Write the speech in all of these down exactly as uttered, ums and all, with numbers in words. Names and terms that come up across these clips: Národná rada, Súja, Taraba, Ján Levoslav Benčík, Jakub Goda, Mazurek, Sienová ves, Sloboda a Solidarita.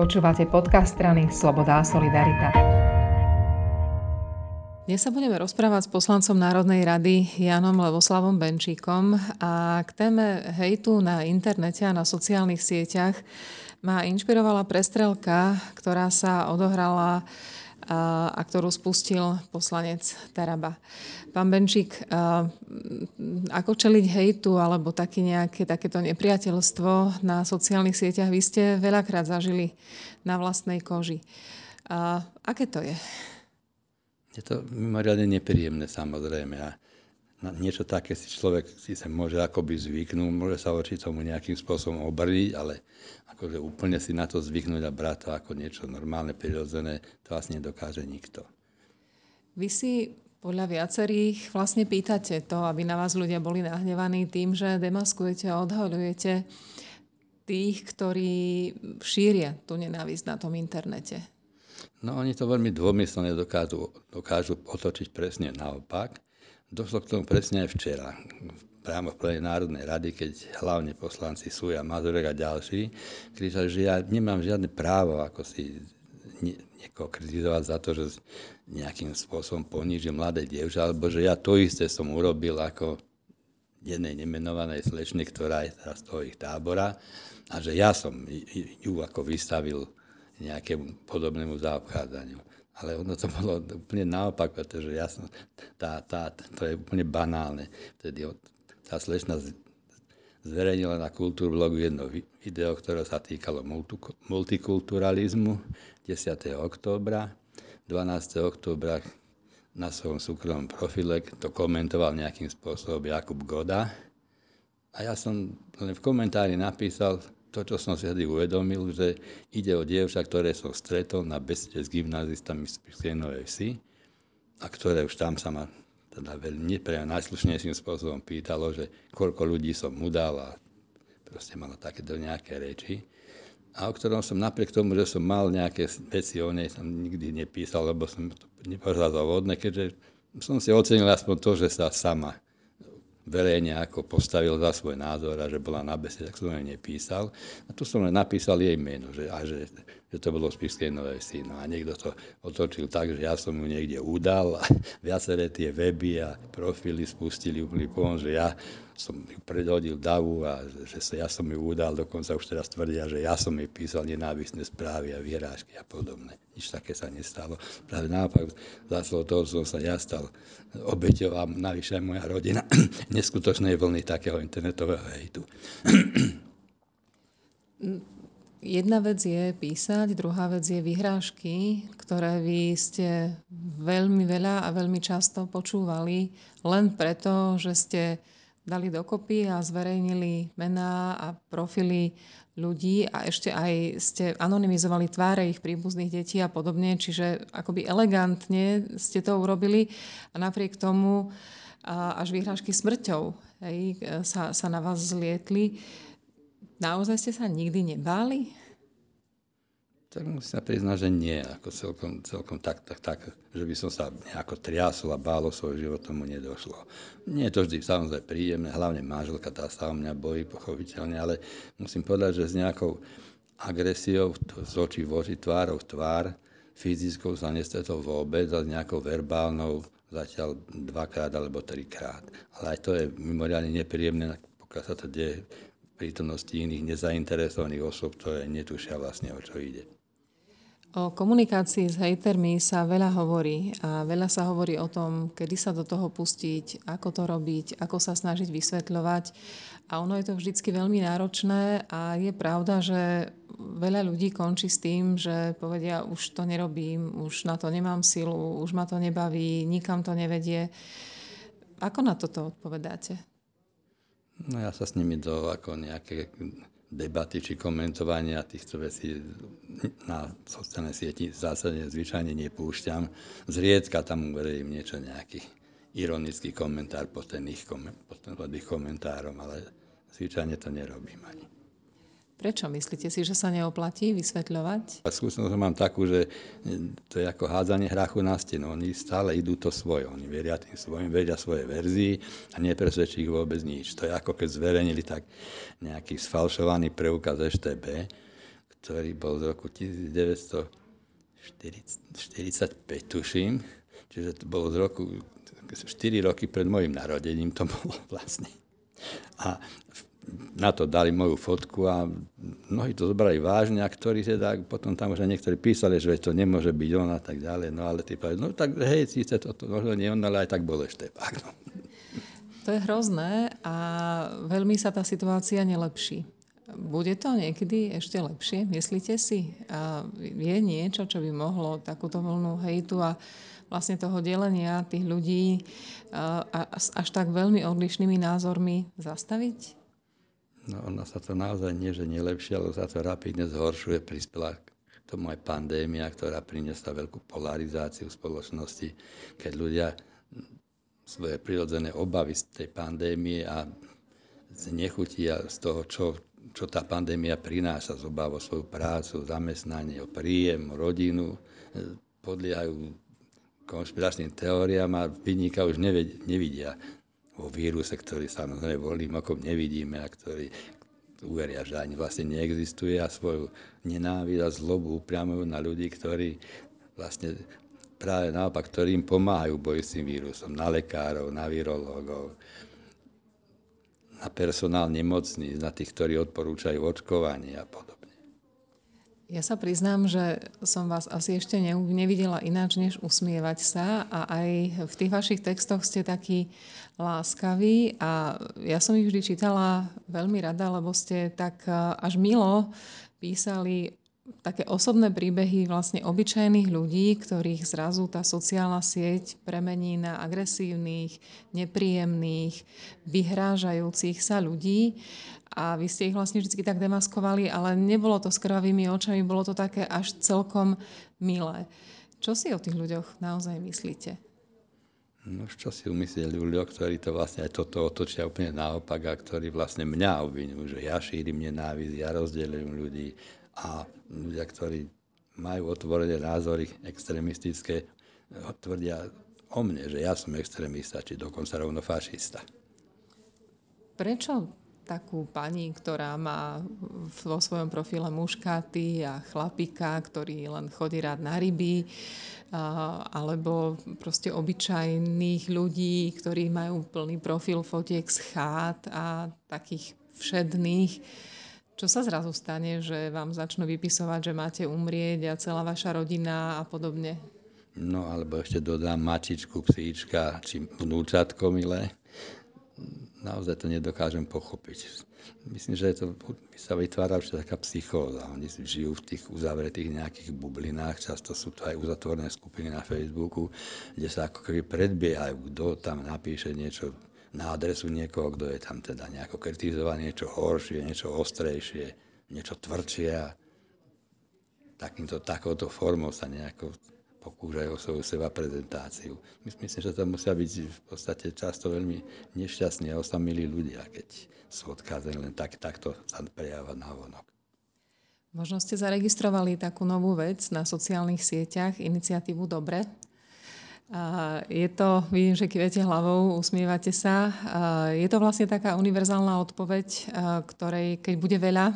Počúvate podcast strany Sloboda a Solidarita. Dnes sa budeme rozprávať s poslancom Národnej rady Jánom Levoslavom Benčíkom a k téme hejtu na internete a na sociálnych sieťach ma inšpirovala prestrelka, ktorá sa odohrala a ktorú spustil poslanec Taraba. Pán Benčík, ako čeliť hejtu alebo taký nejaké takéto nepriateľstvo na sociálnych sieťach? Vy ste veľakrát zažili na vlastnej koži. A aké to je? Je to mimoriadne nepríjemné, samozrejme. A na niečo také si človek si sa môže akoby zvyknúť, môže sa voči tomu nejakým spôsobom obrniť, ale akože úplne si na to zvyknúť a brať to ako niečo normálne, prirodzené, to vlastne nedokáže nikto. Vy si podľa viacerých vlastne pýtate to, aby na vás ľudia boli nahnevaní tým, že demaskujete a odhaľujete tých, ktorí šíria tú nenávisť na tom internete. No oni to veľmi dvomyslne dokážu, dokážu otočiť presne naopak. Došlo k tomu presne aj včera. Priamo v plene Národnej rady, keď hlavne poslanci Súja, Mazurek a ďalší kričali, že ja nemám žiadne právo ako si niekoho kritizovať za to, že nejakým spôsobom ponížil mladé dievča, alebo že ja to isté som urobil ako jednej nemenovanej slečny, ktorá je z toho ich tábora a že ja som ju ako vystavil nejakému podobnému zaobchádzaniu. Ale ono to bolo úplne naopak, pretože jasno, tá, tá, to je úplne banálne. Vtedy tá slečna zverejnila na Kultúrblogu jedno video, ktoré sa týkalo multikulturalizmu desiateho októbra. dvanásteho októbra na svojom súkromnom profile to komentoval nejakým spôsobom Jakub Goda. A ja som len v komentári napísal to, čo som si vtedy uvedomil, že ide o dievča, ktoré som stretol na besede s gymnázistami z Sienovej vsi a ktoré už tam sa ma teda veľmi najslušnejším spôsobom pýtalo, že koľko ľudí som mu dal a proste malo takéto nejaké reči. A o ktorom som napriek tomu, že som mal nejaké veci o nej, som nikdy nepísal, lebo som to nepovedal za vhodné, keďže som si ocenil aspoň to, že sa sama verejne ako postavil za svoj názor a že bola na besede, tak som jej nepísal. A tu som len napísal jej meno, že, a že, že to bolo z Sienovej vsi. No a niekto to otočil tak, že ja som ju niekde udal a viaceré tie weby a profily spustili úplný pohon, že ja som ju predhodil davu a že, že ja som ju udal, dokonca už teraz tvrdia, že ja som jej písal nenávisné správy a vyhrážky a podobné. Nič také sa nestalo. Práve naopak, záslo toho som sa ja stal obeťou a navyše moja rodina neskutočnej vlny takého internetového hejtu. Jedna vec je písať, druhá vec je vyhrážky, ktoré vy ste veľmi veľa a veľmi často počúvali len preto, že ste dali dokopy a zverejnili mená a profily ľudí a ešte aj ste anonymizovali tváre ich príbuzných detí a podobne, čiže akoby elegantne ste to urobili a napriek tomu a až vyhrážky smrťou hej, sa, sa na vás zlietli. Naozaj ste sa nikdy nebáli? Tak musím sa priznať, že nie. Ako celkom, celkom tak, tak, tak, že by som sa nejako triasol a bálo svoj život, tomu nedošlo. Nie je to vždy samozrejme príjemné, hlavne manželka, tá sa o mňa bojí pochopiteľne, ale musím povedať, že s nejakou agresiou z očí v oči, tvárou v tvár, fyzickou sa nestretol vôbec a s nejakou verbálnou zatiaľ dvakrát alebo trikrát. Ale aj to je mimoriadne nepríjemné, pokiaľ sa to deje v prítomnosti iných nezainteresovaných osôb, ktoré netušia vlastne, o čo ide. O komunikácii s hejtermi sa veľa hovorí a veľa sa hovorí o tom, kedy sa do toho pustiť, ako to robiť, ako sa snažiť vysvetľovať. A ono je to vždycky veľmi náročné a je pravda, že veľa ľudí končí s tým, že povedia, už to nerobím, už na to nemám silu, už ma to nebaví, nikam to nevedie. Ako na toto odpovedáte? No ja sa s nimi do ako nejaké debaty či komentovania týchto vecí na sociálnej sieti zásadne zvyčajne nepúšťam. Zriedka tam uverím niečo nejaký ironický komentár po ten ich komentárom, ale zvyčajne to nerobím ani. Prečo? Myslíte si, že sa neoplatí vysvetľovať? Skúsenosť mám takú, že to je ako hádzanie hrachu na stenu. Oni stále idú to svoje. Oni veria tým svojim, veria svoje verzii a nepresvedčí ich vôbec nič. To je ako keď zverejnili tak nejaký sfalšovaný preukaz es té bé, ktorý bol z roku devätnásťstoštyridsaťpäť, tuším, čiže to bolo z roku štyri roky pred mojim narodením, to bolo vlastne. A na to dali moju fotku a mnohí to zobrali vážne a ktorí teda, potom tam už aj niektorí písali, že to nemôže byť ona a tak ďalej, no ale ty povedali, no tak hej, síce to, to možno nie ona, ale aj tak bol Štepák. No. To je hrozné a veľmi sa tá situácia nelepší. Bude to niekedy ešte lepšie, myslíte si? A je niečo, čo by mohlo takúto voľnú hejtu a vlastne toho delenia tých ľudí a, a, až tak veľmi odlišnými názormi zastaviť? No, ono sa to naozaj nie, že nelepšie, ale sa to rapidne zhoršuje, prispela k tomu aj pandémia, ktorá priniesla veľkú polarizáciu v spoločnosti, keď ľudia svoje prirodzené obavy z tej pandémie a z nechutí a z toho, čo, čo tá pandémia prináša, z obáv o svoju prácu, zamestnanie, o príjem, rodinu, podliehajú konšpiračným teóriám a vyníka už nevidia o víruse, ktorý samozrejme voľným okom nevidíme a ktorý uveria, že ani vlastne neexistuje a svoju nenávisť a zlobu upriamujú na ľudí, ktorí vlastne práve naopak, ktorí im pomáhajú v boji s tým vírusom, na lekárov, na virológov, na personál nemocníc, na tých, ktorí odporúčajú očkovanie a podobne. Ja sa priznám, že som vás asi ešte nevidela ináč, než usmievať sa a aj v tých vašich textoch ste takí láskaví a ja som ich vždy čítala veľmi rada, lebo ste tak až milo písali také osobné príbehy vlastne obyčajných ľudí, ktorých zrazu tá sociálna sieť premení na agresívnych, nepríjemných, vyhrážajúcich sa ľudí. A vy ste ich vlastne vždy tak demaskovali, ale nebolo to s krvavými očami, bolo to také až celkom milé. Čo si o tých ľuďoch naozaj myslíte? No, čo si umysleli ľudia, ktorí to vlastne aj toto otočia úplne naopak a ktorí vlastne mňa obvinujú, že ja šírim nenávisť, ja rozdeľujem ľudí a ľudia, ktorí majú otvorené názory extrémistické, tvrdia o mne, že ja som extrémista, či dokonca rovno fašista. Prečo takú pani, ktorá má vo svojom profile muškáty a chlapika, ktorý len chodí rád na ryby, alebo proste obyčajných ľudí, ktorí majú plný profil fotiek z chát a takých všedných. Čo sa zrazu stane, že vám začnú vypisovať, že máte umrieť a celá vaša rodina a podobne? No, alebo ešte dodám mačičku, psíčka, či vnúčatko milé. Naozaj to nedokážem pochopiť. Myslím, že to sa vytvára už taká psychóza. Oni žijú v tých uzavretých nejakých bublinách, často sú to aj uzatvorené skupiny na Facebooku, kde sa ako keby predbiehajú, kto tam napíše niečo na adresu niekoho, kto je tam teda nejako kritizovaný, niečo horšie, niečo ostrejšie, niečo tvrdšie. Takýmto, takouto formou sa nejako pokúšajú svoju seba prezentáciu. Myslím, že to musia byť v podstate často veľmi nešťastní a osamilí ľudia, keď sú odkázaní len tak, takto sa prejavovať na vonok. Možno ste zaregistrovali takú novú vec na sociálnych sieťach, iniciatívu Dobre. A je to, vidím, že kývete hlavou, usmievate sa. A je to vlastne taká univerzálna odpoveď, ktorej, keď bude veľa,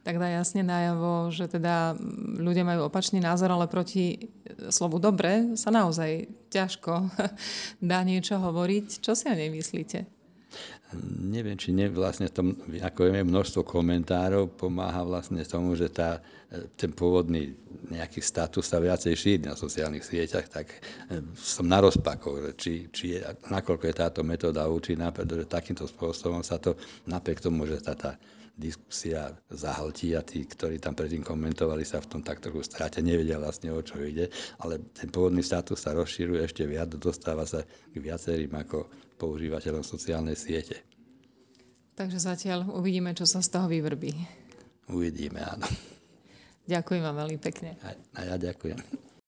tak dá jasne najavo, že teda ľudia majú opačný názor, ale proti slovu dobre sa naozaj ťažko dá niečo hovoriť. Čo si o nej myslíte? Neviem, či ne, vlastne tom, ako vieme, množstvo komentárov pomáha vlastne tomu, že tá, ten pôvodný nejaký status sa viacej šíri na sociálnych sieťach, tak som na rozpaku, či, či je, nakoľko je táto metóda účinná, pretože takýmto spôsobom sa to napriek tomu, že tá, tá diskusia zahltí a tí, ktorí tam predtým komentovali, sa v tom tak trochu stráte, nevedia vlastne, o čo ide, ale ten pôvodný status sa rozširuje ešte viac, dostáva sa k viacerým ako používateľom sociálnej siete. Takže zatiaľ uvidíme, čo sa z toho vyvrbí. Uvidíme, áno. Ďakujem vám veľmi pekne. A ja ďakujem.